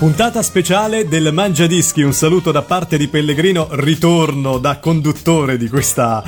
Puntata speciale del Mangiadischi, un saluto da parte di Pellegrino, ritorno da conduttore di questa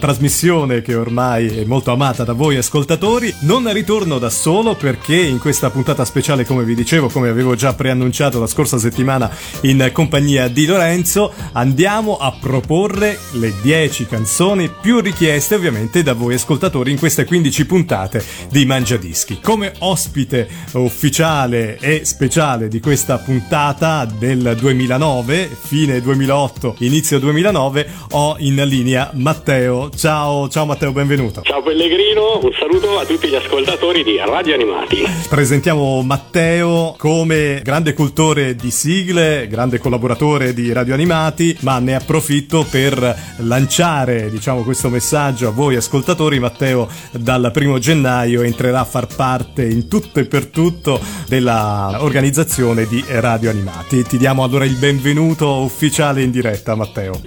trasmissione che ormai è molto amata da voi ascoltatori. Non ritorno da solo perché in questa puntata speciale, come vi dicevo, come avevo già preannunciato la scorsa settimana in compagnia di Lorenzo, andiamo a proporre le 10 canzoni più richieste ovviamente da voi ascoltatori in queste 15 puntate di Mangiadischi. Come ospite ufficiale e speciale di questa puntata del 2009, fine 2008, inizio 2009, ho in linea Matteo. Ciao Matteo, benvenuto. Ciao Pellegrino, un saluto a tutti gli ascoltatori di Radio Animati. Presentiamo Matteo come grande cultore di sigle, grande collaboratore di Radio Animati, ma ne approfitto per lanciare, diciamo, questo messaggio a voi ascoltatori. Matteo dal 1° gennaio entrerà a far parte in tutto e per tutto della organizzazione di Radio Animati. Ti diamo allora il benvenuto ufficiale in diretta, Matteo.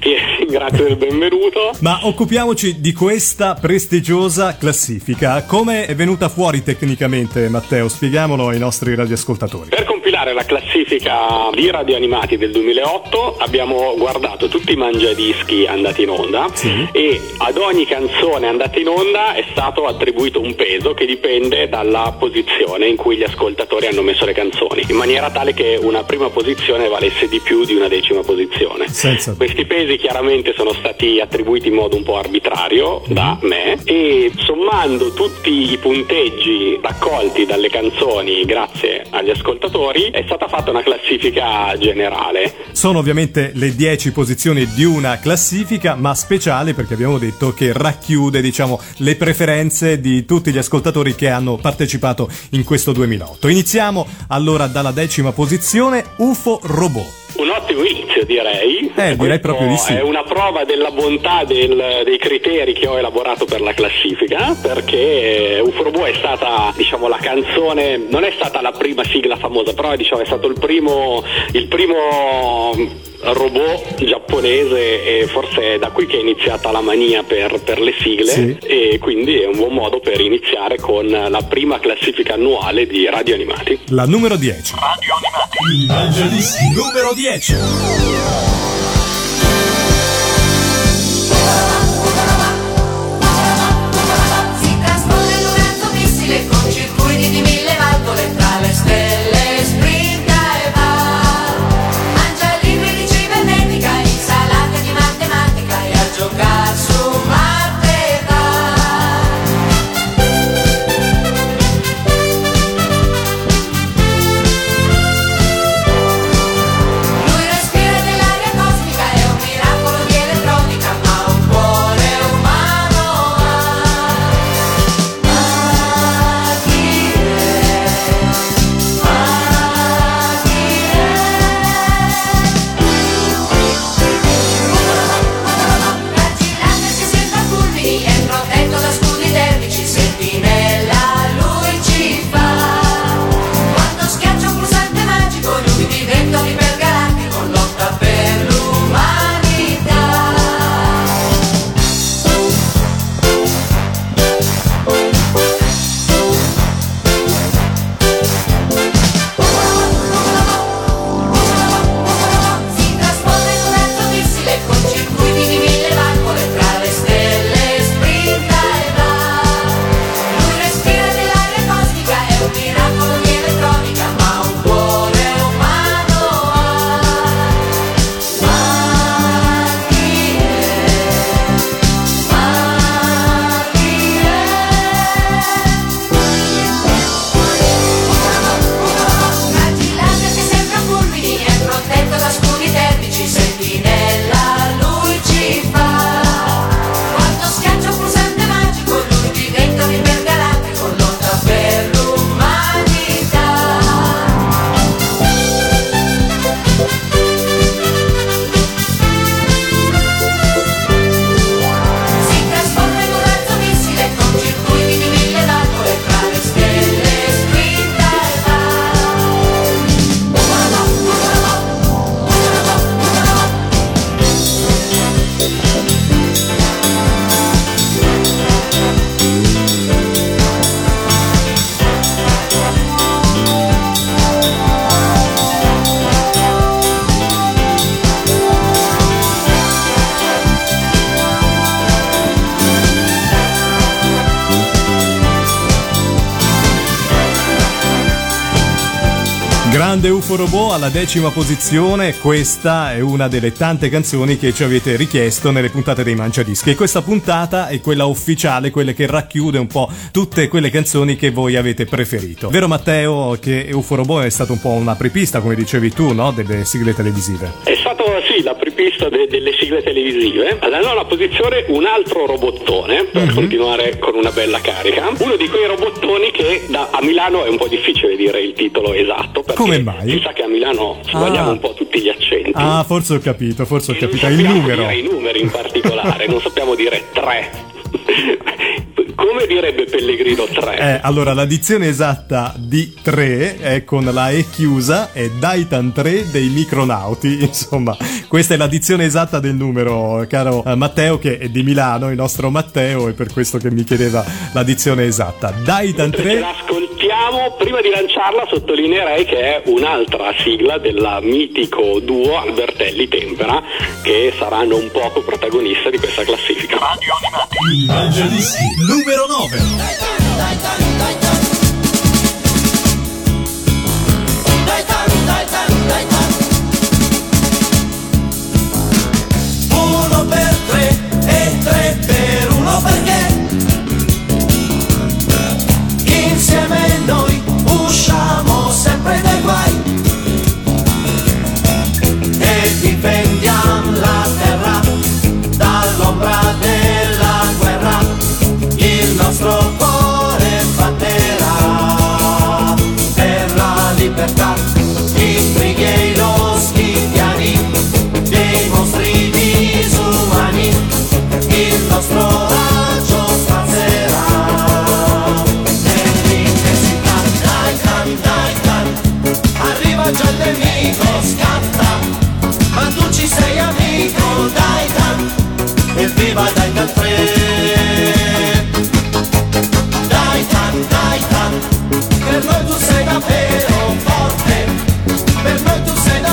Grazie del benvenuto. Ma occupiamoci di questa prestigiosa classifica. Come è venuta fuori tecnicamente, Matteo? Spieghiamolo ai nostri radioascoltatori. Per compilare la classifica di Radio Animati del 2008 abbiamo guardato tutti i mangiadischi andati in onda, sì, e ad ogni canzone andata in onda è stato attribuito un peso che dipende dalla posizione in cui gli ascoltatori hanno messo le canzoni, in maniera tale che una prima posizione valesse di più di una decima posizione. Senza... Questi pesi chiaramente sono stati attribuiti in modo un po' arbitrario da me, e sommando tutti i punteggi raccolti dalle canzoni grazie agli ascoltatori è stata fatta una classifica generale. Sono ovviamente le 10 posizioni di una classifica, ma speciale perché abbiamo detto che racchiude, diciamo, le preferenze di tutti gli ascoltatori che hanno partecipato in questo 2008. Iniziamo allora dalla 10ª posizione, UFO Robot. Un ottimo inizio, direi. Direi proprio di sì. È una prova della bontà dei criteri che ho elaborato per la classifica, perché UFO Robot è stata, diciamo, la canzone, non è stata la prima sigla famosa, però diciamo è stato il primo robot giapponese, e forse è da qui che è iniziata la mania per le sigle, sì, e quindi è un buon modo per iniziare con la prima classifica annuale di Radio Animati. La numero 10. Radio Animati. Mangiadischi numero 10. Si trasforma in un razzo missile con circuiti di 1000 valvole tra le stelle. Lui respira dell'aria Grande UFO Robot alla 10ª posizione. Questa è una delle tante canzoni che ci avete richiesto nelle puntate dei Mangiadischi, e questa puntata è quella ufficiale, quella che racchiude un po' tutte quelle canzoni che voi avete preferito. Vero Matteo che UFO Robot è stato un po' una apripista, come dicevi tu, no? Delle sigle televisive. È stato sì, la apripista delle sigle televisive. Alla 9ª posizione un altro robottone, per continuare con una bella carica. Uno di quei robottoni che a Milano è un po' difficile dire il titolo esatto. Come mai? Si sa che a Milano sbagliamo un po' tutti gli accenti. Ah, forse ho capito. Il numero. Dire i numeri in particolare, non sappiamo dire 3. Come direbbe Pellegrino 3? Allora, la dizione esatta di 3 è con la E chiusa, è Daitan 3 dei Micronauti. Insomma, questa è la dizione esatta del numero, caro Matteo, che è di Milano, il nostro Matteo, è per questo che mi chiedeva la dizione esatta. Daitan 3. L'ascoltiamo, prima di lanciarla sottolineerei che è un'altra sigla del mitico duo Albertelli-Tempera, che saranno un poco protagonista di questa classifica. Radio Animati. Mangiadischi numero 9. Uno per tre e tre per uno, perché insieme noi usciamo sempre dai guai e difendiamo la terra dall'ombra della guerra. Il nostro cuore batterà per la libertà, i frighi e i loschi piani dei mostri disumani. Il nostro raggio spazzerà nell'intensità. Dai can, arriva già il nemico, scatta, ma tu ci sei amico. Dai can, evviva Daitan 3. Daitan, per noi tu sei davvero forte, per noi tu sei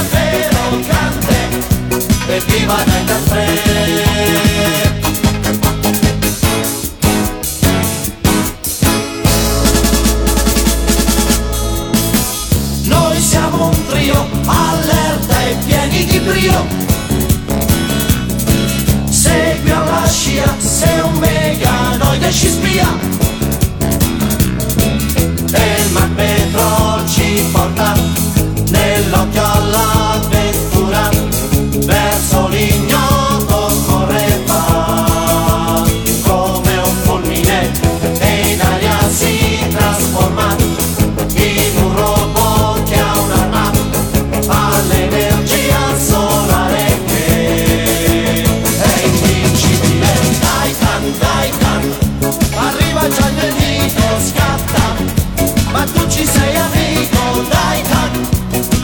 davvero grande, evviva Daitan 3. Noi siamo un trio, allerta e pieni di brio. Seguiamo la scia, se un meganoide ci spia e il magneto ci porta nell'occhio all'avventura, verso l'ignoto correva come un fulmine e in aria si trasforma in un robot che ha un'arma all'energia solare. Arriva già il nemico, scatta, ma tu ci sei amico. Daitan,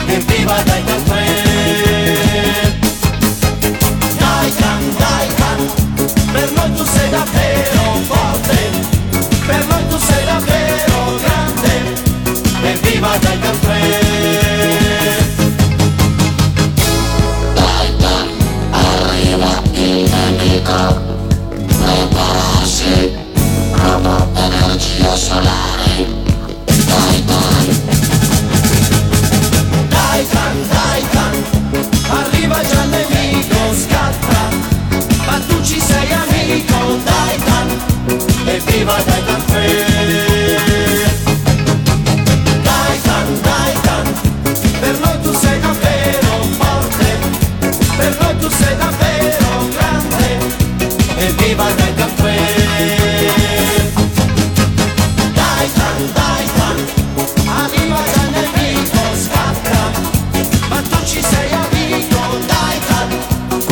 evviva Daitan 3. Daitan, Daitan, per noi tu sei davvero forte, per noi tu sei davvero grande, evviva Daitan 3. Daitan, arriva il nemico. Energia solare. Daitan, Daitan, arriva già il nemico, scatta, ma tu ci sei amico. Daitan, evviva Daitan 3. Daitan, Daitan, per noi tu sei davvero forte, per noi tu sei davvero grande, evviva Daitan 3.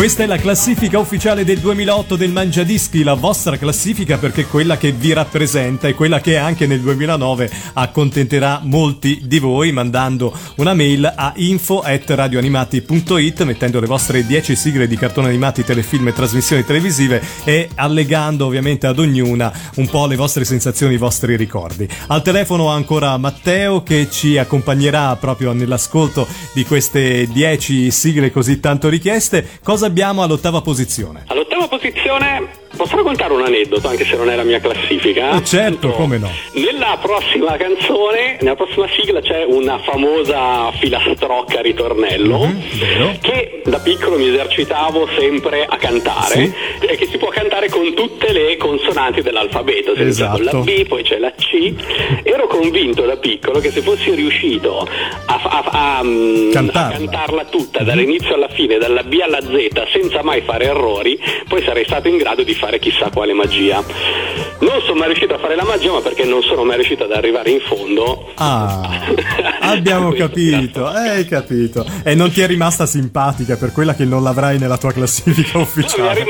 Questa è la classifica ufficiale del 2008 del Mangiadischi, la vostra classifica, perché quella che vi rappresenta e quella che anche nel 2009 accontenterà molti di voi, mandando una mail a info@radioanimati.it, mettendo le vostre 10 sigle di cartoni animati, telefilm e trasmissioni televisive, e allegando ovviamente ad ognuna un po' le vostre sensazioni, i vostri ricordi. Al telefono ancora Matteo, che ci accompagnerà proprio nell'ascolto di queste 10 sigle così tanto richieste. Cosa abbiamo all'ottava posizione? All'ottava posizione Posso raccontare un aneddoto, anche se non è la mia classifica? Certo, come no. Nella prossima canzone, nella prossima sigla c'è una famosa filastrocca ritornello che da piccolo mi esercitavo sempre a cantare, e che si può cantare con tutte le consonanti dell'alfabeto. Si esatto. La B, poi c'è la C. Ero convinto da piccolo che se fossi riuscito a cantarla tutta dall'inizio alla fine, dalla B alla Z, senza mai fare errori, poi sarei stato in grado di fare chissà quale magia. Non sono mai riuscito a fare la magia, ma perché non sono mai riuscito ad arrivare in fondo. Abbiamo capito, hai capito. E non ti è rimasta simpatica, per quella che non l'avrai nella tua classifica ufficiale?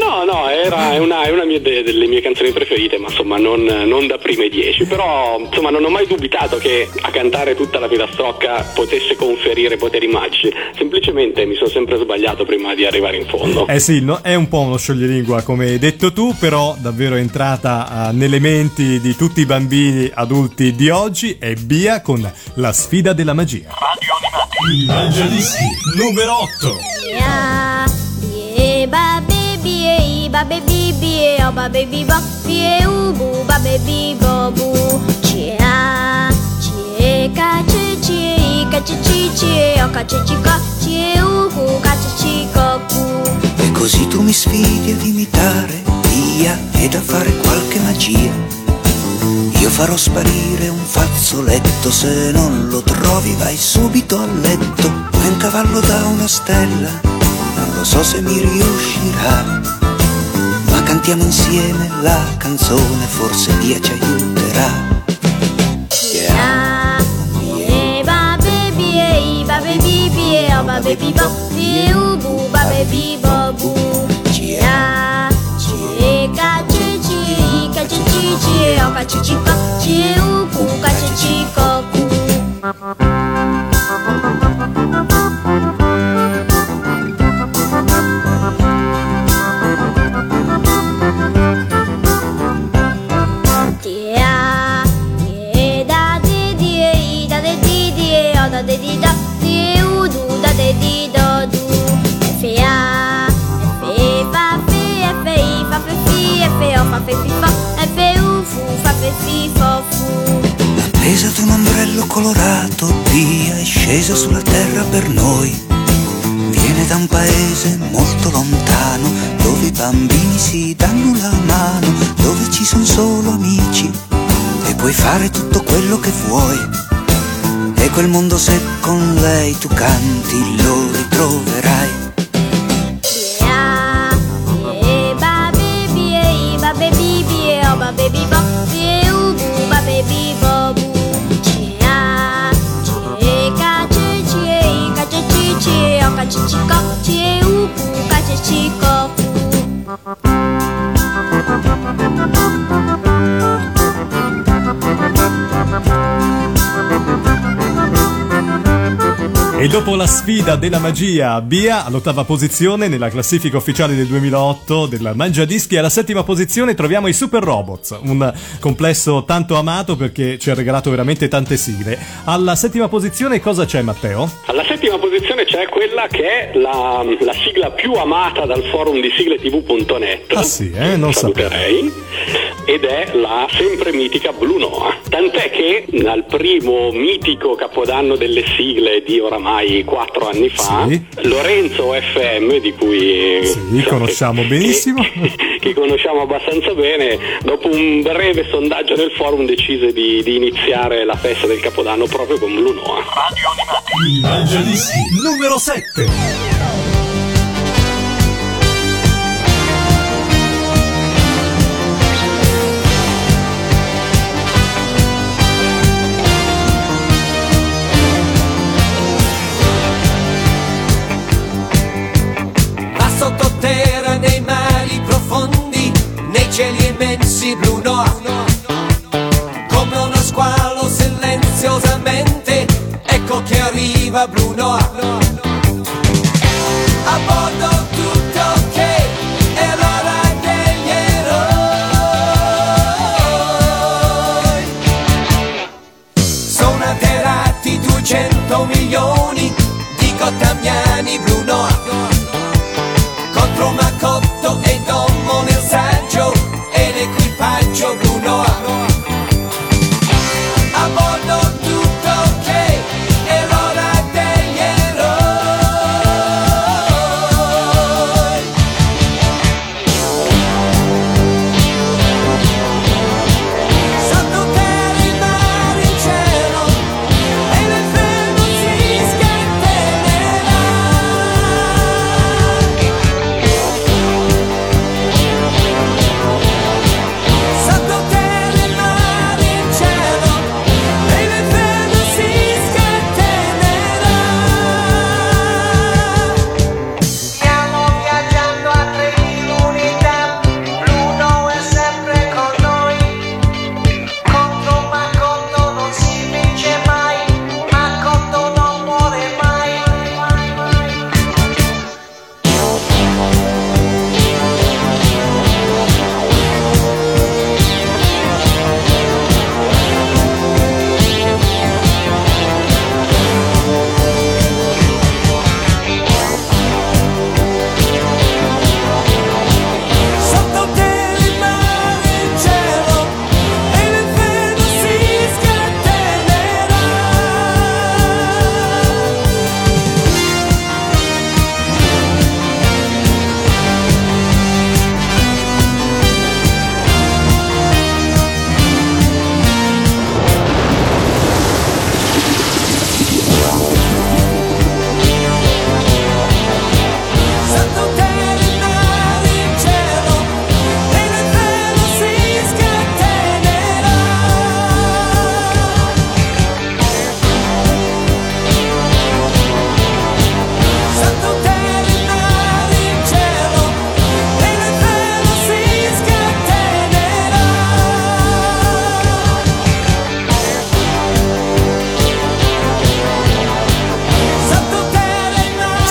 No, è una delle mie canzoni preferite, ma insomma non da prime 10. Però insomma non ho mai dubitato che a cantare tutta la filastrocca potesse conferire poteri magici. Semplicemente mi sono sempre sbagliato prima di arrivare in fondo. Sì, no, è un po' uno scioglilingua, come hai detto tu, però davvero è entrata nelle menti di tutti i bambini adulti di oggi. E via con la sfida della magia. Radio Animati, Mangiadischi numero 8. E così tu mi sfidi ad imitare via ed a fare qualche magia. Io farò sparire un fazzoletto, se non lo trovi vai subito a letto. È un cavallo da una stella, non lo so se mi riuscirà, ma cantiamo insieme la canzone, forse Dio ci aiuterà. Appesa ad un ombrello colorato, via è scesa sulla terra per noi. Viene da un paese molto lontano, dove i bambini si danno la mano, dove ci sono solo amici e puoi fare tutto quello che vuoi. E quel mondo, se con lei tu canti, lo ritroverai. E dopo la sfida della magia, via all'ottava posizione nella classifica ufficiale del 2008 della Mangiadischi. Alla settima posizione troviamo i Super Robot, un complesso tanto amato perché ci ha regalato veramente tante sigle. Alla settima posizione cosa c'è, Matteo? Alla settima posizione c'è quella che è la sigla più amata dal forum di sigletv.net. Non saluterei. Ed è la sempre mitica Blue Noah. Tant'è che al primo mitico capodanno delle sigle di oramai 4 anni fa, Lorenzo FM, di cui conosciamo benissimo, che conosciamo abbastanza bene, dopo un breve sondaggio nel forum decise di iniziare la festa del Capodanno proprio con Blue Noah. Radio Animati, Mangiadischi numero 7. Cieli immensi, Blue Noah, come uno squalo silenziosamente, ecco che arriva Blue Noah. A bordo tutto ok, è l'ora degli eroi. Sono atterrati 200 milioni di gottamiani Blue Noah, contro Macotto e Dommo nel sangue.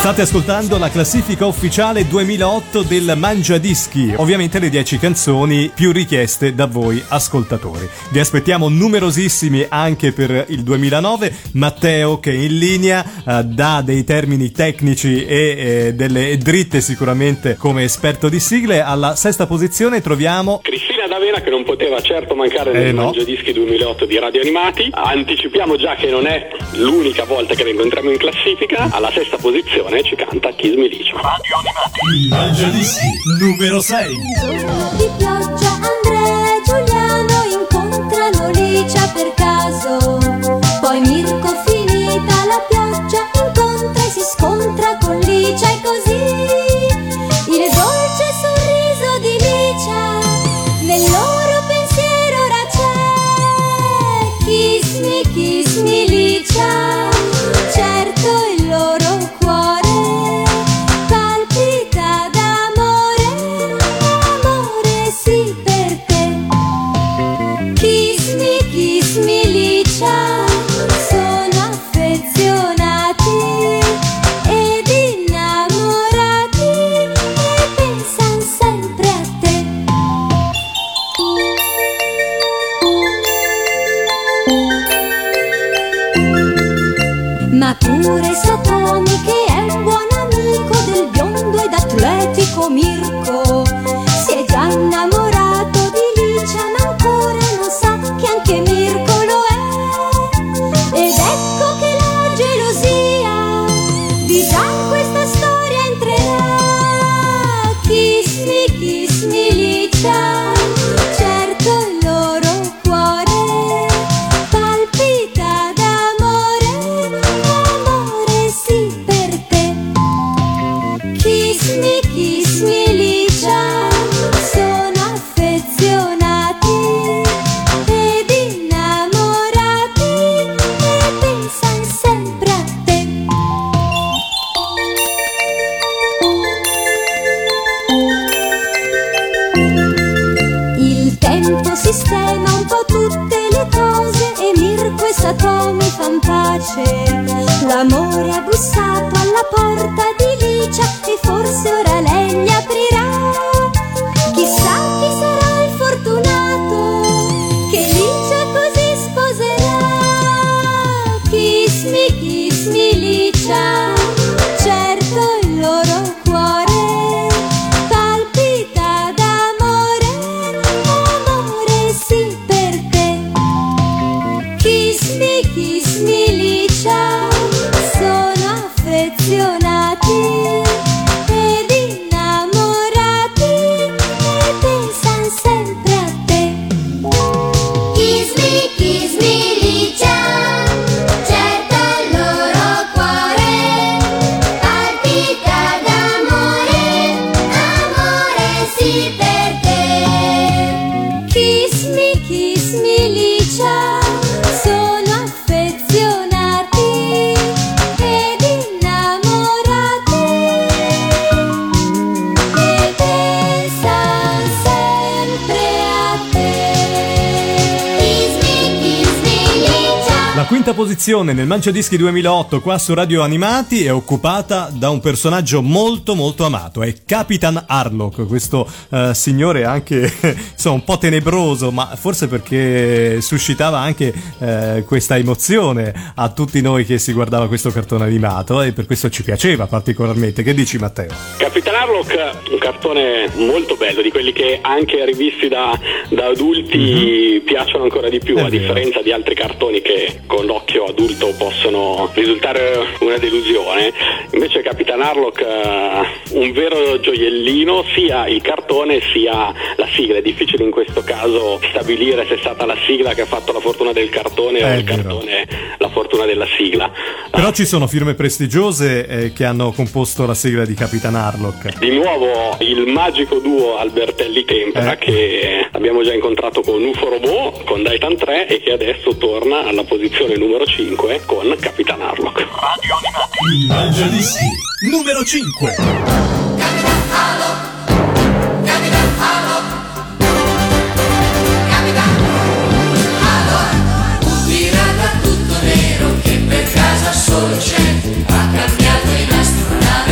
State ascoltando la classifica ufficiale 2008 del Mangiadischi, ovviamente le 10 canzoni più richieste da voi ascoltatori. Vi aspettiamo numerosissimi anche per il 2009. Matteo, che è in linea, dà dei termini tecnici e delle dritte sicuramente come esperto di sigle. Alla sesta posizione troviamo Cristina D'Avena, che non poteva certo mancare nel Mangiadischi 2008 di Radio Animati. Anticipiamo già che non è l'unica volta che la incontriamo in classifica. Alla sesta posizione ci canta Kiss Me Licia. Radio Animati Mangiadischi numero 6. Di pioggia Andrea Giuliano incontrano Licia per caso, poi Mirko finita la pioggia incontra e si scontra con Licia, e così il dolce sorriso di Licia nel loro pensiero ora c'è. Kiss me Licia, certo il loro pure Satomi, che è un buon amico del biondo ed atletico Mirko, si è già innamorato di Licia, ma ancora non sa che anche Mirko lo è. Ed ecco che la gelosia di già in questa storia entrerà. Kiss me Licia. Sistema un po' tutte le cose e Mirko e Satomi fan pace. L'amore ha bussato alla porta di Licia e forse ora lei gli aprirà. Chissà chi sarà il fortunato che Licia così sposerà. Kiss me Licia, certo il loro cuore ed innamorati e pensan sempre a te. Kiss me Licia, certo il loro cuore palpita d'amore, amore sì per te. Kiss me Licia, sono affezionati ed quinta posizione nel Mangiadischi 2008 qua su Radio Animati è occupata da un personaggio molto molto amato, è Capitan Harlock, questo signore anche un po' tenebroso, ma forse perché suscitava anche questa emozione a tutti noi che si guardava questo cartone animato, e per questo ci piaceva particolarmente. Che dici, Matteo? Capitan Harlock, un cartone molto bello, di quelli che anche rivisti da adulti piacciono ancora di più, è a vero. Differenza di altri cartoni che con l'occhio adulto possono risultare una delusione, invece Capitan Harlock un vero gioiellino, sia il cartone sia la sigla. È difficile in questo caso stabilire se è stata la sigla che ha fatto la fortuna del cartone o il cartone la fortuna della sigla, però ci sono firme prestigiose che hanno composto la sigla di Capitan Harlock. Di nuovo il magico duo Albertelli-Tempera, che abbiamo già incontrato con UFO Robot, con Daitan 3, e che adesso torna alla posizione numero 5 con Capitan Harlock. Radio Animati Mangiadischi numero 5. Capitan Harlock, Capitan Harlock, Capitan Harlock, un pirata tutto nero che per casa solo c'è, ha cambiato in astronauta.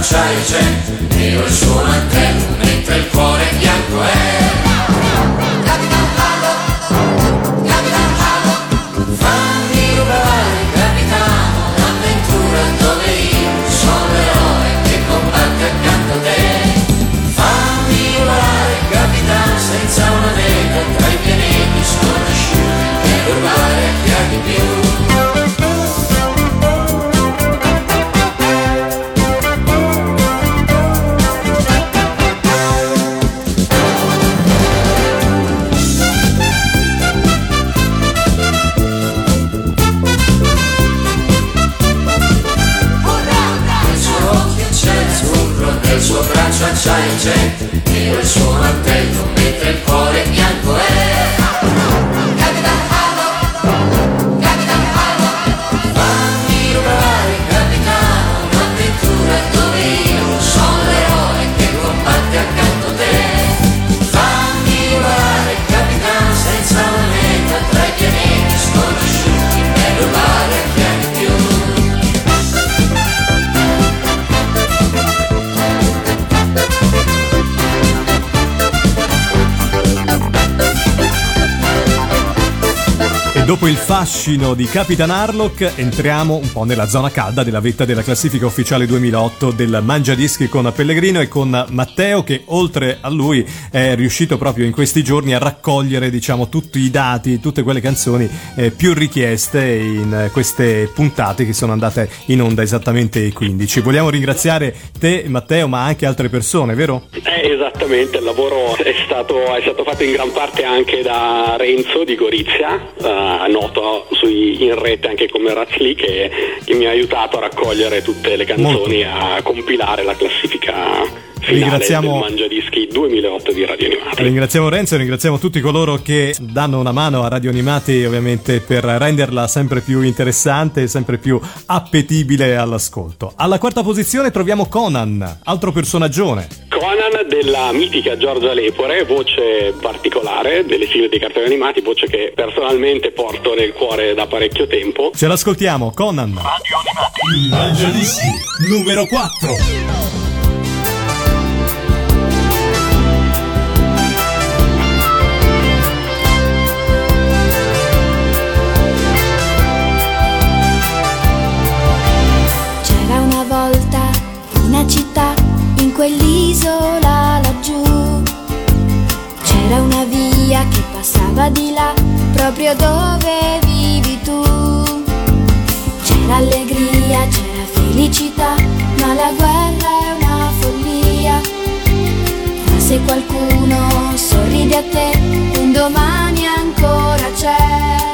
guanciale c'è, nero il suo mantello, mentre il cuore bianco è. Capitan Harlock, Capitan Harlock, fammi rubare capitano, un'avventura dove io sono l'eroe che combatte accanto a te. Fammi rubare capitano, senza una meta, tra i pianeti sconosciuti, per rubare a chi ha di più. Dopo il fascino di Capitan Harlock entriamo un po' nella zona calda della vetta della classifica ufficiale 2008 del Mangiadischi con Pellegrino e con Matteo, che oltre a lui è riuscito proprio in questi giorni a raccogliere, diciamo, tutti i dati, tutte quelle canzoni più richieste in queste puntate che sono andate in onda esattamente 15. Vogliamo ringraziare te, Matteo, ma anche altre persone, vero? Esattamente, il lavoro è stato fatto in gran parte anche da Renzo di Gorizia, noto in rete anche come Razzli, che mi ha aiutato a raccogliere tutte le canzoni, a compilare la classifica finale del Mangiadischi 2008 di Radio Animati. Ringraziamo Renzo e ringraziamo tutti coloro che danno una mano a Radio Animati, ovviamente, per renderla sempre più interessante e sempre più appetibile all'ascolto. Alla quarta posizione troviamo Conan, altro personaggione. Conan della mitica Giorgia Lepore, voce particolare delle sigle dei cartoni animati, voce che personalmente porto nel cuore da parecchio tempo. Ce l'ascoltiamo, Conan. Radio Animati, Mangiadischi numero 4. Città, in quell'isola laggiù, c'era una via che passava di là, proprio dove vivi tu. C'era allegria, c'era felicità, ma la guerra è una follia. Ma se qualcuno sorride a te, un domani ancora c'è.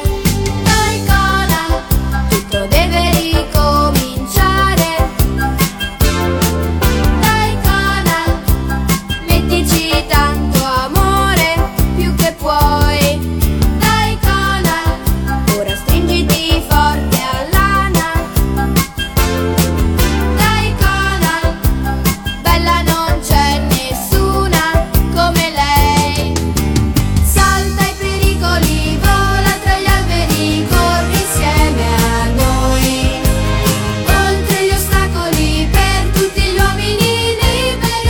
Dai Conan, tutto deve ricominciare. Tanto amore, più che puoi. Dai Conan, ora stringiti forte all'ana. Dai Conan, bella non c'è nessuna come lei. Salta i pericoli, vola tra gli alberi, corri insieme a noi. Oltre gli ostacoli, per tutti gli uomini liberi.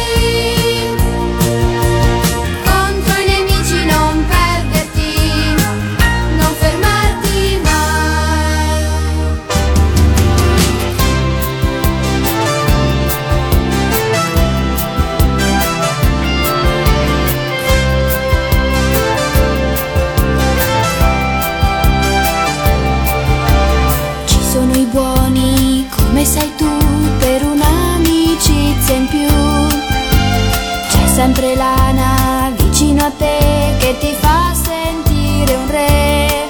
Sempre l'ana vicino a te che ti fa sentire un re.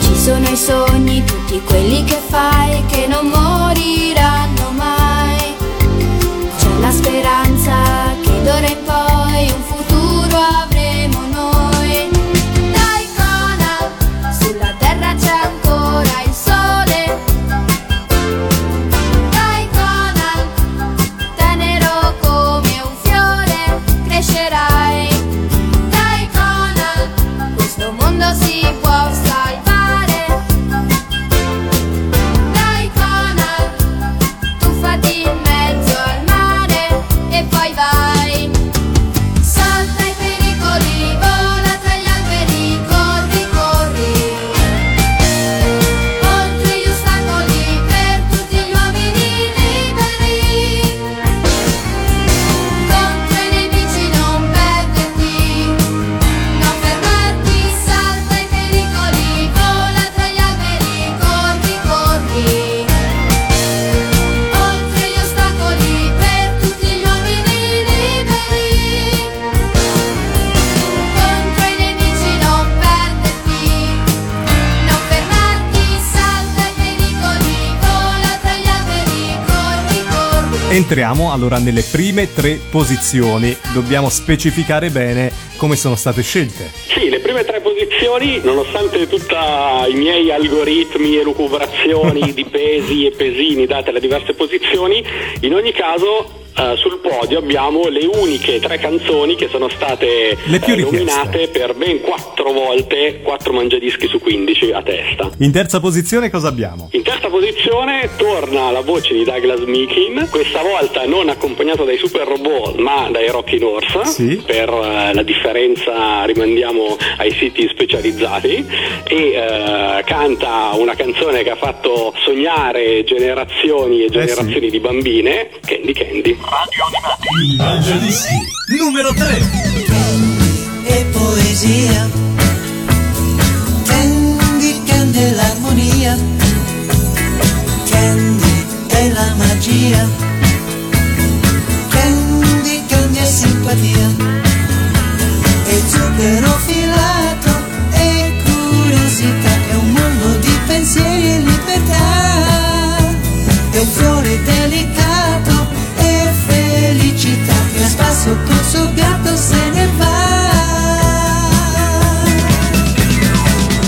Ci sono i sogni, tutti quelli che fai, che non moriranno mai. C'è la speranza che d'ora in poi un futuro avremo noi. Dai Conan, sulla terra c'è ancora il sole. Dai Conan, questo mondo si può salvare. Dai Conan, Entriamo allora nelle prime tre posizioni. Dobbiamo specificare bene come sono state scelte. Sì, le prime tre posizioni, nonostante tutti i miei algoritmi e lucubrazioni di pesi e pesini date alle diverse posizioni, in ogni caso sul podio abbiamo le uniche tre canzoni che sono state nominate per ben 4 volte, 4 mangiadischi su 15 a testa. In terza posizione cosa abbiamo? In terza posizione torna la voce di Douglas Meakin, questa volta non accompagnato dai Super Robot ma dai Rockin' Horse. Sì. Per la differenza rimandiamo ai siti specializzati, e canta una canzone che ha fatto sognare generazioni e generazioni di bambine, Candy Candy. Radio Animati, Mangiadischi numero 3. E poesia, Candy Candy è l'armonia, Candy è la magia, Candy Candy è simpatia, e zucchero filato, e curiosità, è un mondo di pensieri e libertà, è un fiore delicato, felicità che a spasso col suo gatto se ne va.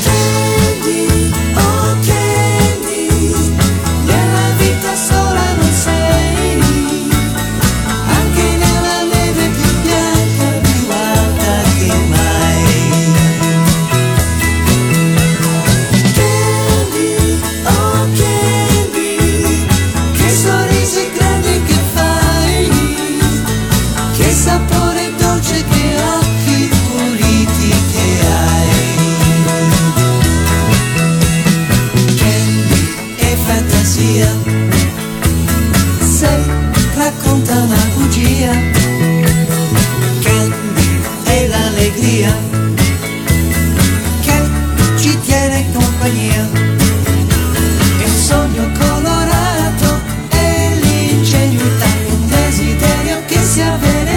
Candy, oh Candy, nella vita sola non sei, anche nella neve più bianca più alta che mai. Candy, oh Candy, che sorrisi grandi che fai, che sapore dolce, che occhi puliti che hai. Candy e fantasia, se racconta una bugia, Candy è l'allegria che ci tiene compagnia, è un sogno colorato, è l'ingenuità, è un desiderio che si avvera,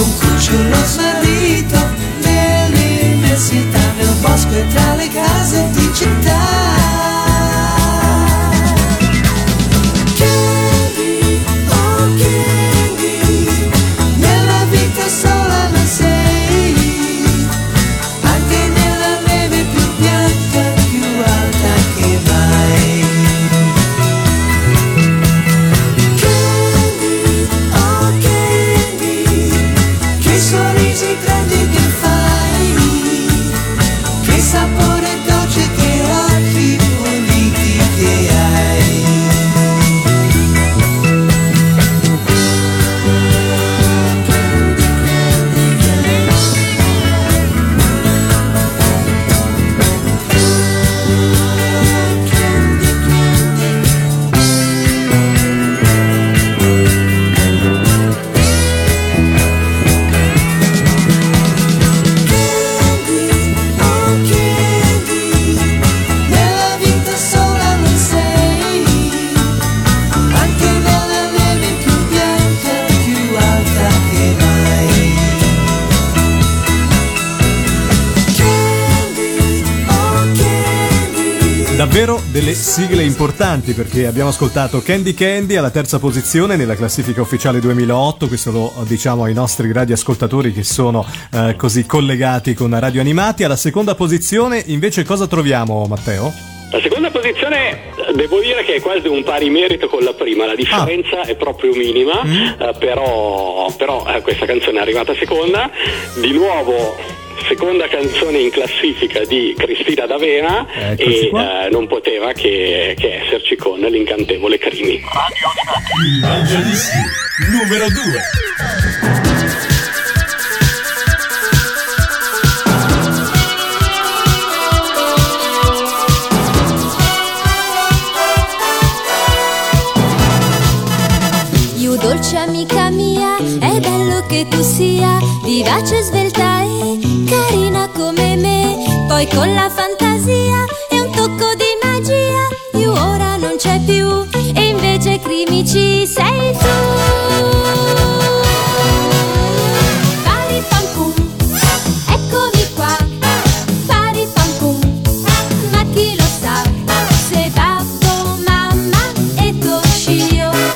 lo smarrito nell'immensità del bosco e tra le case di città. Davvero delle sigle importanti, perché abbiamo ascoltato Candy Candy alla terza posizione nella classifica ufficiale 2008, questo lo diciamo ai nostri radioascoltatori che sono così collegati con Radio Animati. Alla seconda posizione invece cosa troviamo, Matteo? La seconda posizione devo dire che è quasi un pari merito con la prima, la differenza è proprio minima, però questa canzone è arrivata seconda, di nuovo seconda canzone in classifica di Cristina D'Avena, e non poteva che esserci con l'incantevole Crimi. Mangiadischi numero 2. Dolce amica mia, è bello che tu sia vivace, svelta e carina come me. Poi con la fantasia e un tocco di magia, io ora non c'è più e invece Crimi ci sei tu. Ma chi lo sa se babbo, mamma e Toscio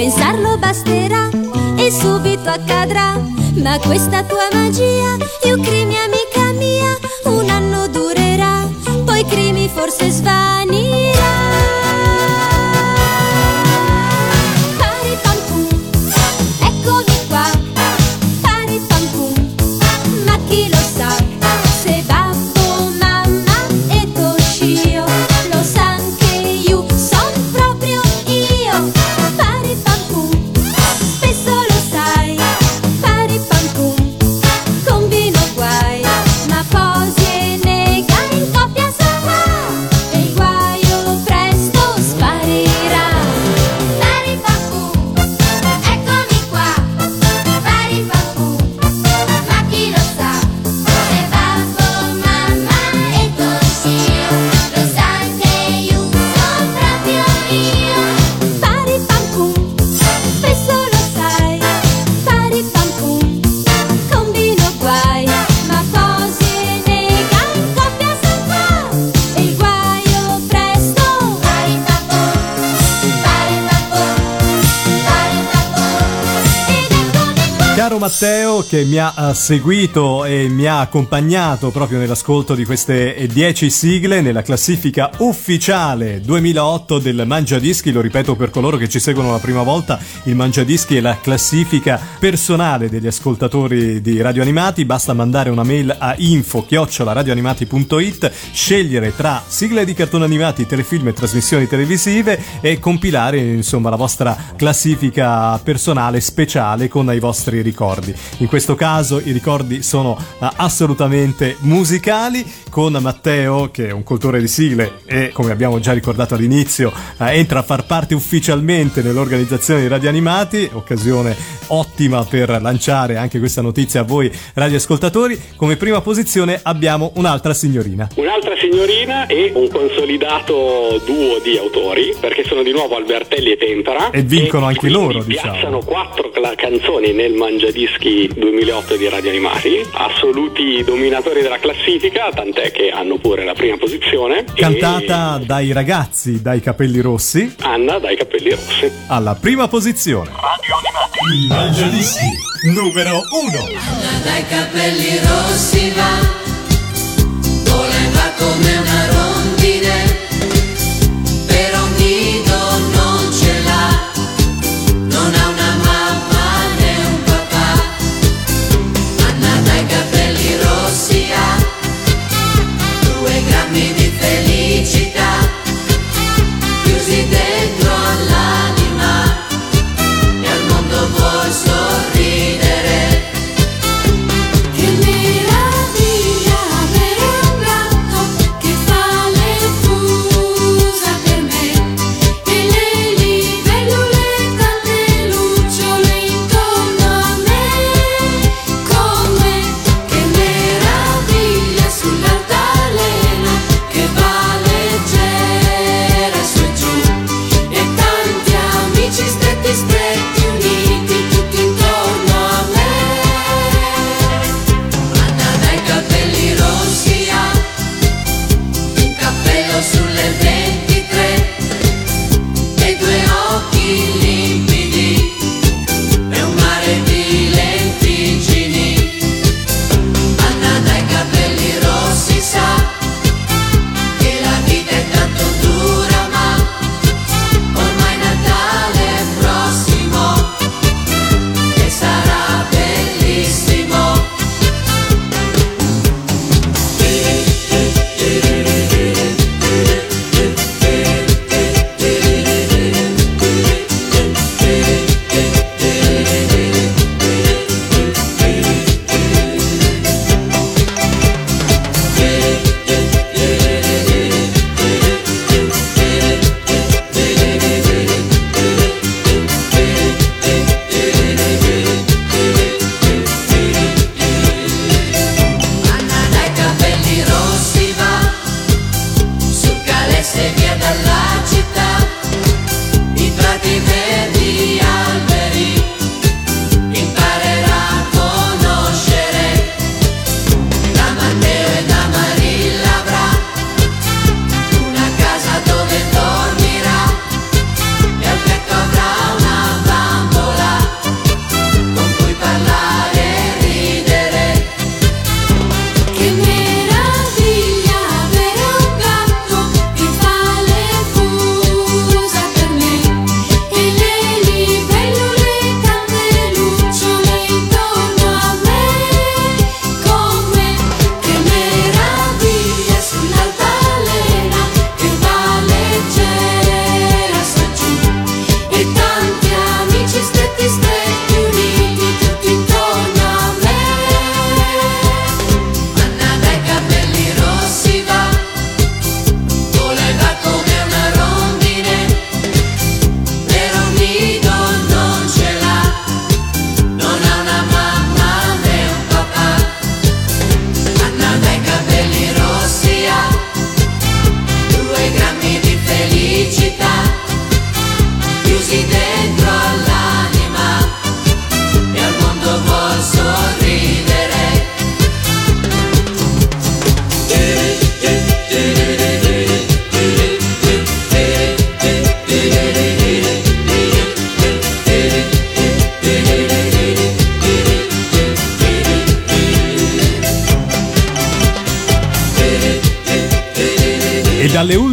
pensarlo basterà e subito accadrà. Ma questa tua magia, io Crimi amica mia, un anno durerà, poi Crimi forse svanirà. Pari pam pum, eccomi qua, pari pam pum, ma chi lo sa se babbo, mamma e Toshio lo sanno che io son proprio io. Pari pam pum, spesso lo sai, pari pam pum, combino guai, ma posi e nega in coppia sarà, e il guaio presto sparirà. Pari pam pum, eccomi qua, pari pam pum, ma chi lo sa se babbo, mamma e Toshio lo sanno che io sono proprio io. Pari pam pum, spesso lo sai, pari pam pum, combino guai, ma posi e nega in coppia sarà, e il guaio presto pari pam pum, pari pam pum, pari pam pum, ed eccomi qua. Caro Matteo, che mi ha seguito e mi ha accompagnato proprio nell'ascolto di queste 10 sigle nella classifica ufficiale 2008 del Mangiadischi. Lo ripeto per coloro che ci seguono la prima volta, il Mangiadischi è la classifica personale degli ascoltatori di Radio Animati. Basta mandare una mail a info@radioanimati.it, scegliere tra sigle di cartoni animati, telefilm e trasmissioni televisive e compilare insomma la vostra classifica personale speciale con i vostri ricordi. In questo caso i ricordi sono assolutamente musicali, con Matteo che è un cultore di sigle e, come abbiamo già ricordato all'inizio, entra a far parte ufficialmente dell'organizzazione di Radio Animati, occasione ottima per lanciare anche questa notizia a voi radioascoltatori. Come prima posizione abbiamo un'altra signorina e un consolidato duo di autori, perché sono di nuovo Albertelli-Tempera e vincono anche loro, diciamo. Piazzano 4 canzoni nel Mangiadischi 2008 di Radio Animati, assoluti dominatori della classifica, tant'è che hanno pure la prima posizione. Cantata dai ragazzi dai capelli rossi, Anna dai capelli rossi, alla prima posizione. Radio Animati, Mangiadischi numero 1. Anna dai capelli rossi va, voleva come una rondine, però un nido non ce l'ha, non ha una sorridere. Che meraviglia!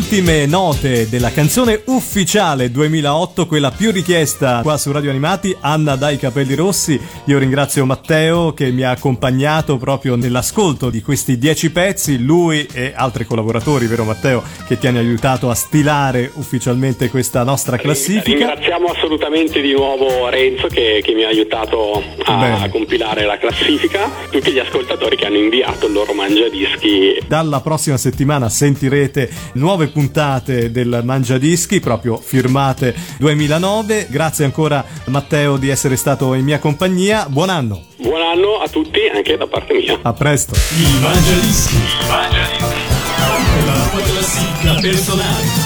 ultime note della canzone ufficiale 2008, quella più richiesta qua su Radio Animati, Anna dai capelli rossi. Io ringrazio Matteo che mi ha accompagnato proprio nell'ascolto di questi 10 pezzi, lui e altri collaboratori, vero Matteo, che ti hanno aiutato a stilare ufficialmente questa nostra classifica. Ringraziamo assolutamente di nuovo Renzo che mi ha aiutato a compilare la classifica, tutti gli ascoltatori che hanno inviato il loro mangiadischi. Dalla prossima settimana sentirete nuove puntate del Mangiadischi proprio firmate 2009. Grazie ancora Matteo di essere stato in mia compagnia, buon anno. Buon anno a tutti anche da parte mia. A presto. Il Mangiadischi, il Mangiadischi, la tua classifica personale.